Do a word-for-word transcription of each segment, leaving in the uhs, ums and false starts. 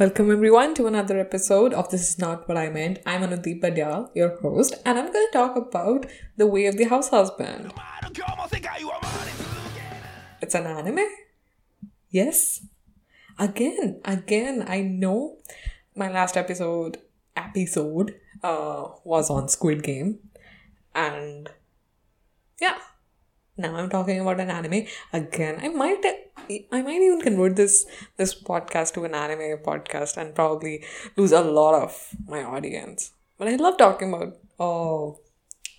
Welcome everyone to another episode of This Is Not What I Meant. I'm Anudeep Badya, your host, and I'm going to talk about The Way of the House Husband. It's an anime? Yes. Again, again, I know my last episode, episode, uh, was on Squid Game. And yeah, now I'm talking about an anime again. I might... I might even convert this this podcast to an anime podcast and probably lose a lot of my audience. But I love talking about oh,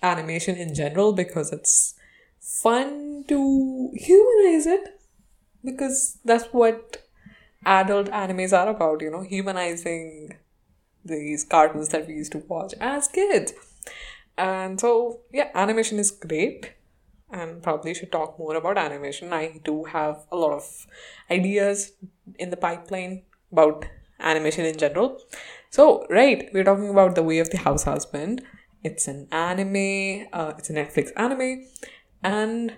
animation in general because it's fun to humanize it. Because that's what adult animes are about, you know, humanizing these cartoons that we used to watch as kids. And so, yeah, animation is great. And probably should talk more about animation. I do have a lot of ideas in the pipeline about animation in general. So, right, we're talking about The Way of the House Husband. It's an anime. Uh, it's a Netflix anime. And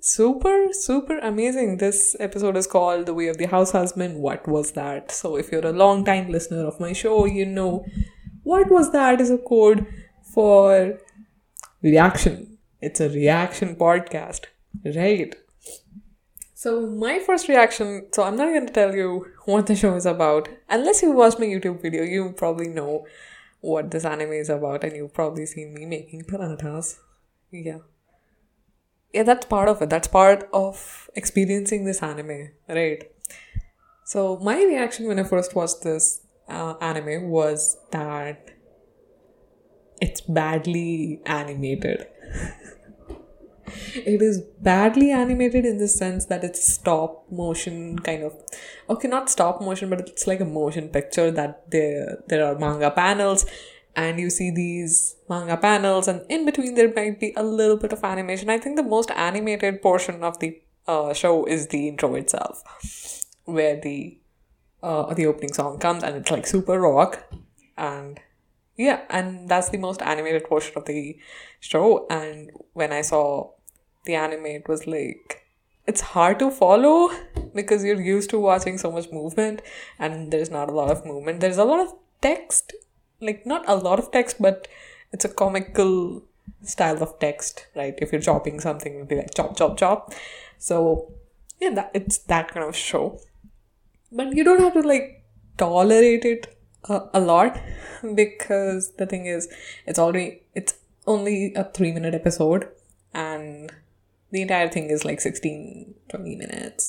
super, super amazing. This episode is called The Way of the House Husband. What was that? So, if you're a long-time listener of my show, you know what was that is a code for reaction. It's a reaction podcast, right? So my first reaction, so I'm not going to tell you what the show is about. Unless you watched my YouTube video, you probably know what this anime is about and you've probably seen me making parathas. Yeah. Yeah, that's part of it. That's part of experiencing this anime, right? So my reaction when I first watched this uh, anime was that it's badly animated. It is badly animated in the sense that it's stop motion kind of, okay, not stop motion, but it's like a motion picture that there there are manga panels and you see these manga panels and in between there might be a little bit of animation. I think the most animated portion of the uh, show is the intro itself, where the uh, the opening song comes and it's like super rock and yeah, and that's the most animated portion of the show. And when I saw the anime, it was like, it's hard to follow because you're used to watching so much movement and there's not a lot of movement. There's a lot of text, like not a lot of text, but it's a comical style of text, right? If you're chopping something, it'll be like chop, chop, chop. So yeah, that, it's that kind of show. But you don't have to like tolerate it Uh, a lot, because the thing is it's already it's only a three minute episode and the entire thing is like sixteen twenty minutes.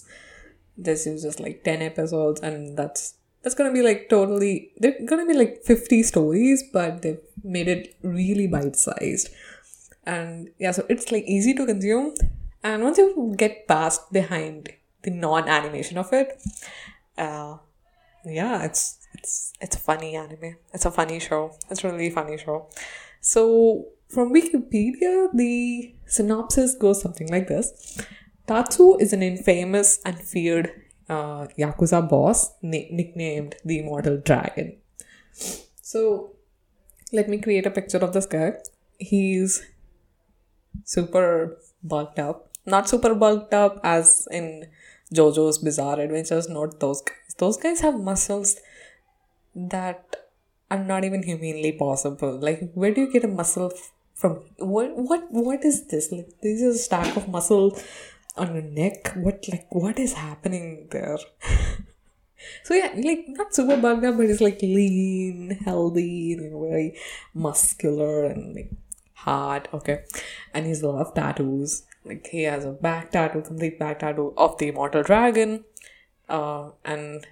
This is just like ten episodes and that's that's gonna be like totally they're gonna be like fifty stories, but they've made it really bite-sized. And yeah, so it's like easy to consume, and once you get past behind the non-animation of it, uh yeah it's It's it's a funny anime. It's a funny show. It's a really funny show. So from Wikipedia, the synopsis goes something like this. Tatsu is an infamous and feared uh, Yakuza boss na- nicknamed the Immortal Dragon. So let me create a picture of this guy. He's super bulked up. Not super bulked up as in Jojo's Bizarre Adventures. Not those guys. Those guys have muscles that are not even humanly possible. Like, where do you get a muscle from? What what what is this? Like, this is a stack of muscle on your neck. What like what is happening there? So yeah, like not super bugged up, but it's like lean, healthy, and very muscular and like hard. Okay, and he's a lot of tattoos. Like he has a back tattoo, complete back tattoo of the Immortal Dragon, uh, and.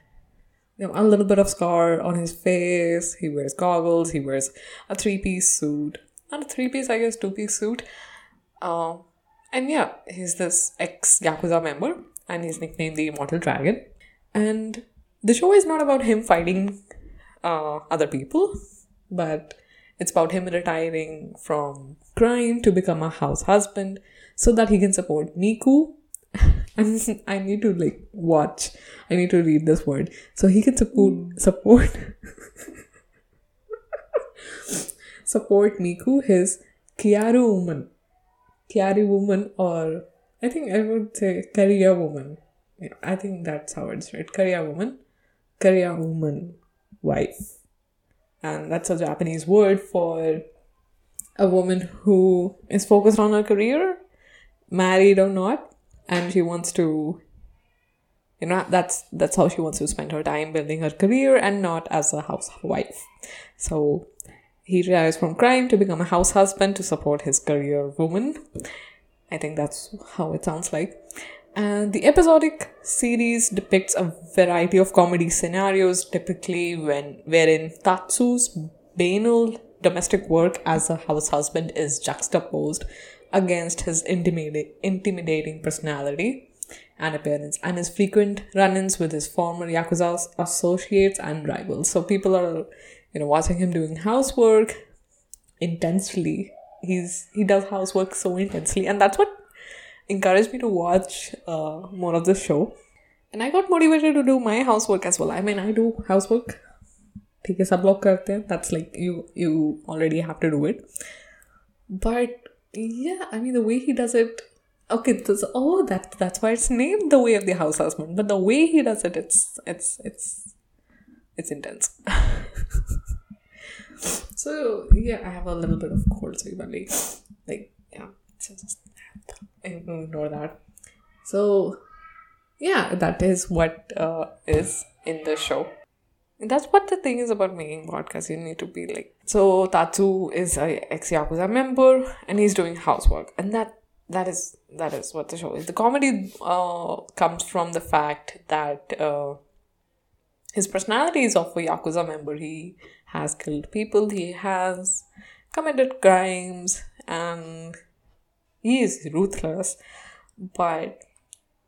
You know, a little bit of scar on his face. He wears goggles. He wears a three-piece suit. Not a three-piece, I guess, two-piece suit. Uh, and yeah, he's this ex-Yakuza member. And he's nicknamed the Immortal Dragon. And the show is not about him fighting uh, other people. But it's about him retiring from crime to become a house husband. So that he can support Miku. And I need to like watch. I need to read this word so he can support support support Miku, his Kiaru woman, Kiaru woman, or I think I would say Kariya woman. Yeah, I think that's how it's right. Kariya woman, career woman, wife. And that's a Japanese word for a woman who is focused on her career, married or not, and she wants to, you know, that's that's how she wants to spend her time, building her career and not as a housewife. So he retires from crime to become a house husband to support his career woman. I think that's how it sounds like. And the episodic series depicts a variety of comedy scenarios, typically when wherein Tatsu's banal domestic work as a house husband is juxtaposed against his intimidating, intimidating personality and appearance, and his frequent run-ins with his former Yakuza associates and rivals. So people are, you know, watching him doing housework intensely. He's he does housework so intensely, and that's what encouraged me to watch uh, more of this show. And I got motivated to do my housework as well. I mean, I do housework. ठीक है सब लोग करते हैं. That's like you you already have to do it. But yeah, I mean the way he does it. Okay, this, oh that that's why it's named The Way of the House Husband. But the way he does it, it's it's it's it's intense. So yeah, I have a little bit of cold, so you probably like yeah. So just ignore that. So yeah, that is what uh, is in the show. And that's what the thing is about making podcasts. You need to be like, so Tatsu is a ex-Yakuza member and he's doing housework, and that that is that is what the show is. The comedy uh, comes from the fact that uh, his personality is of a Yakuza member. He has killed people, he has committed crimes, and he is ruthless. But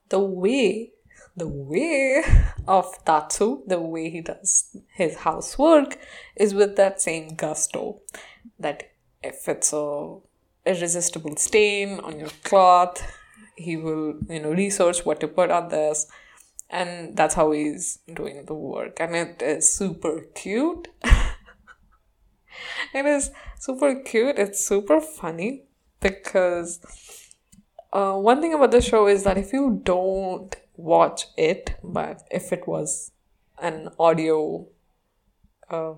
the way the way of Tatsu, the way he does his housework, is with that same gusto. That if it's a irresistible stain on your cloth, he will, you know, research what to put on this. And that's how he's doing the work. And it is super cute. It is super cute. It's super funny. Because uh, one thing about the show is that if you don't watch it, but if it was an audio uh,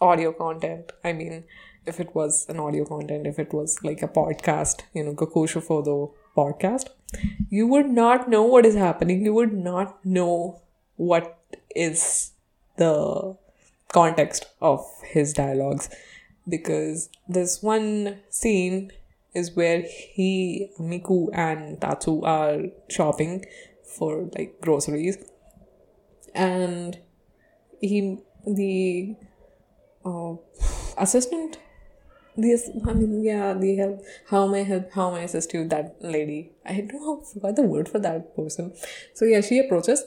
audio content, I mean, if it was an audio content, if it was like a podcast, you know, Gakusho Fodo podcast, you would not know what is happening. You would not know what is the context of his dialogues. Because this one scene is where he, Miku and Tatsu are shopping for like groceries, and he, the uh, assistant, this I mean yeah, the help, how may I help, how may I assist you, that lady. I don't know, I forgot the word for that person. So yeah, she approaches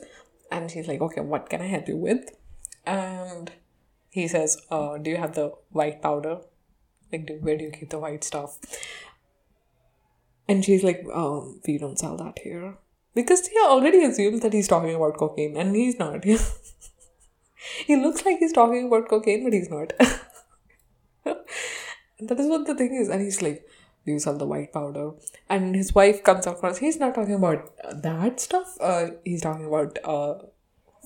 and she's like, okay, what can I help you with? And he says, uh, do you have the white powder? Like, do, where do you keep the white stuff? And she's like, um, we don't sell that here. Because he already assumes that he's talking about cocaine, and he's not. He looks like he's talking about cocaine, but he's not. That is what the thing is. And he's like, do you sell the white powder? And his wife comes across. He's not talking about that stuff. Uh, he's talking about uh,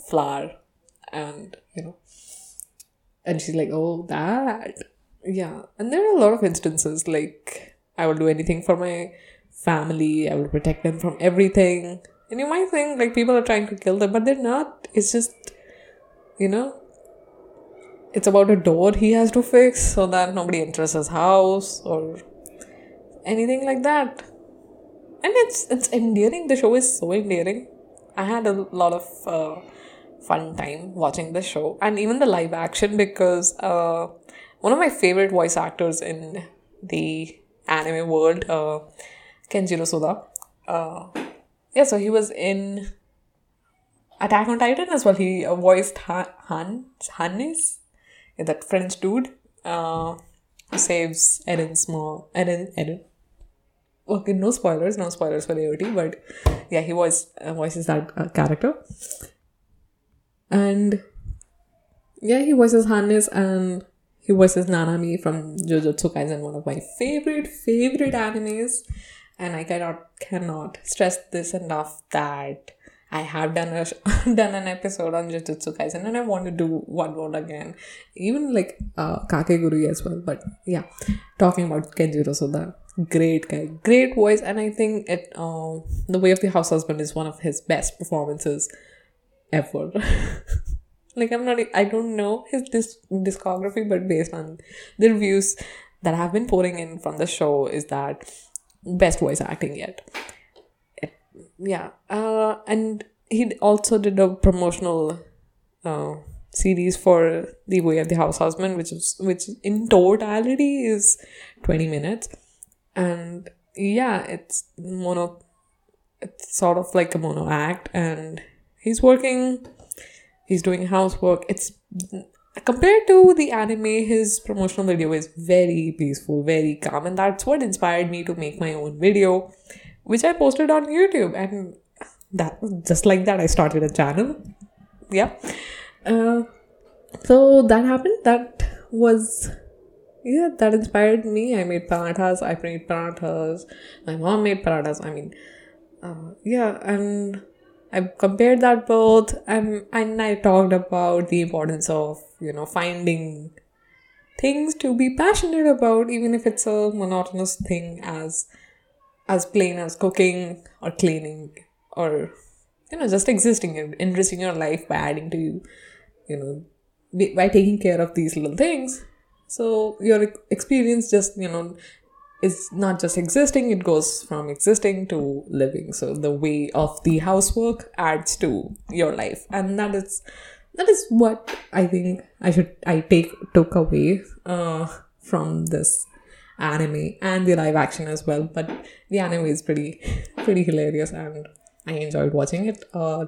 flour and, you know. And she's like, oh, that. Yeah. And there are a lot of instances like, I will do anything for my family. I will protect them from everything. And you might think like people are trying to kill them, but they're not. It's just, you know, it's about a door he has to fix so that nobody enters his house or anything like that. And it's, it's endearing. The show is so endearing. I had a lot of... Uh, fun time watching the show, and even the live action, because uh, one of my favorite voice actors in the anime world, uh, Kenjiro Soda, uh, yeah, so he was in Attack on Titan as well. He uh, voiced ha- Han Hannes, yeah, that French dude uh, who saves Eren's mom. Eren, Eren. Okay, no spoilers, no spoilers for A O T, but yeah, he voice, uh, voices that uh, character. And yeah, he voices Hannes, and he voices Nanami from Jujutsu Kaisen, one of my favorite, favorite animes. And I cannot, cannot stress this enough that I have done a done an episode on Jujutsu Kaisen, and I want to do one more again. Even like uh, Kakegurui as well. But yeah, talking about Kenjiro Soda, great guy, great voice, and I think it uh, the Way of the House Husband is one of his best performances ever. Like I'm not, I don't know his disc- discography, but based on the reviews that have been pouring in from the show, is that best voice acting yet. It, yeah, uh, and he also did a promotional uh, series for The Way of the House Husband, which is which in totality is twenty minutes, and yeah, it's mono. It's sort of like a mono act, and he's working. He's doing housework. It's compared to the anime, his promotional video is very peaceful, very calm, and that's what inspired me to make my own video, which I posted on YouTube. And that just like that, I started a channel. Yeah. Uh, so that happened. That was yeah. That inspired me. I made parathas. I made parathas. My mom made parathas. I mean, uh, yeah, and. I've compared that both, and, and I talked about the importance of, you know, finding things to be passionate about, even if it's a monotonous thing as as plain as cooking or cleaning or, you know, just existing and enriching your life by adding to, you know, by taking care of these little things. So your experience just, you know, it's not just existing, it goes from existing to living. So the way of the housework adds to your life. And that is that is what I think I should I take took away uh, from this anime and the live action as well. But the anime is pretty pretty hilarious and I enjoyed watching it. Uh,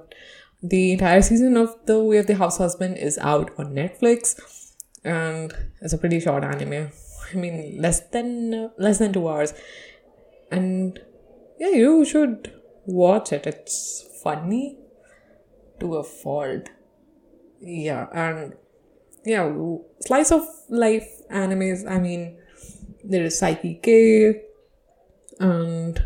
the entire season of The Way of the House Husband is out on Netflix and it's a pretty short anime. I mean, less than uh, less than two hours, and yeah, you should watch it. It's funny to a fault. Yeah, and yeah, slice of life animes. I mean, there is Saiki K, and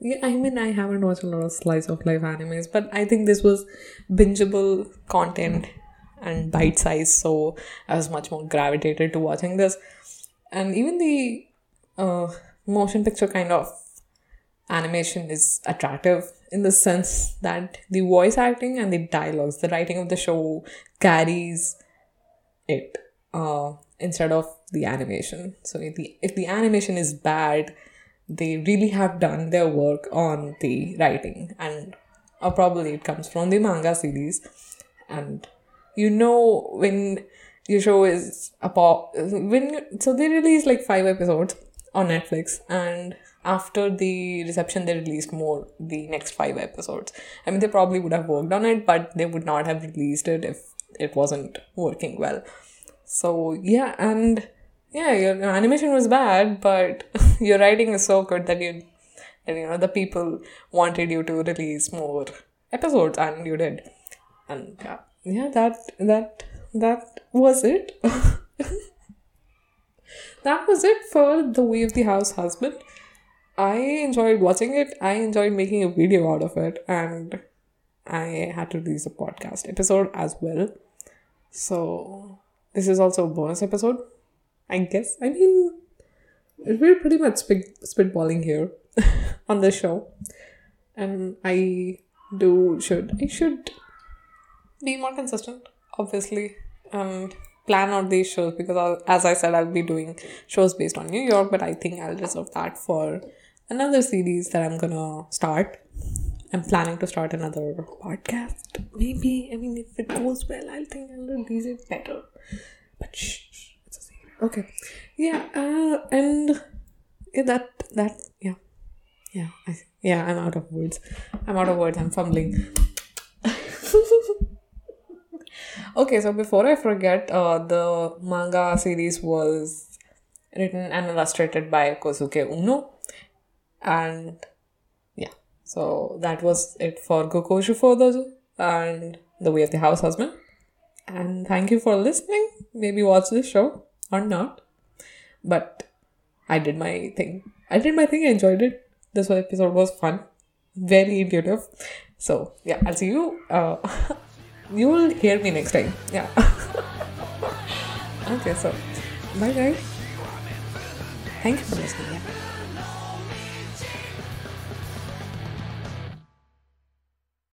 yeah, I mean, I haven't watched a lot of slice of life animes, but I think this was bingeable content. And bite size, so I was much more gravitated to watching this. And even the uh, motion picture kind of animation is attractive in the sense that the voice acting and the dialogues, the writing of the show carries it uh, instead of the animation. So if the, if the animation is bad, they really have done their work on the writing. And uh, probably it comes from the manga series. And you know, when your show is about, when so they released like five episodes on Netflix, and after the reception they released more the next five episodes. I mean, they probably would have worked on it, but they would not have released it if it wasn't working well. So yeah, and yeah, your animation was bad, but your writing is so good that you that you know the people wanted you to release more episodes, and you did. And yeah. Yeah, that that that was it. That was it for The Way of the House Husband. I enjoyed watching it. I enjoyed making a video out of it, and I had to release a podcast episode as well. So this is also a bonus episode, I guess. I mean, we're pretty much spit- spitballing here on the show, and I do should I should. be more consistent, obviously, and plan out these shows, because I'll, as I said, I'll be doing shows based on New York, but I think I'll reserve that for another series that I'm gonna start. I'm planning to start another podcast, maybe. I mean, if it goes well, I'll think I'll release it better, but shh, shh it's a secret. Okay, yeah, uh, and yeah, that, that, yeah, yeah, I, yeah, I'm out of words, I'm out of words, I'm fumbling. Okay, so before I forget, uh, the manga series was written and illustrated by Kosuke Uno. And yeah, so that was it for Gokoshu Fodojo and The Way of the House Husband. And thank you for listening. Maybe watch this show or not. But I did my thing. I did my thing. I enjoyed it. This episode was fun. Very intuitive. So yeah, I'll see you. Uh, you will hear me next time. Yeah. Okay, so bye guys. Thank you for listening. Yeah.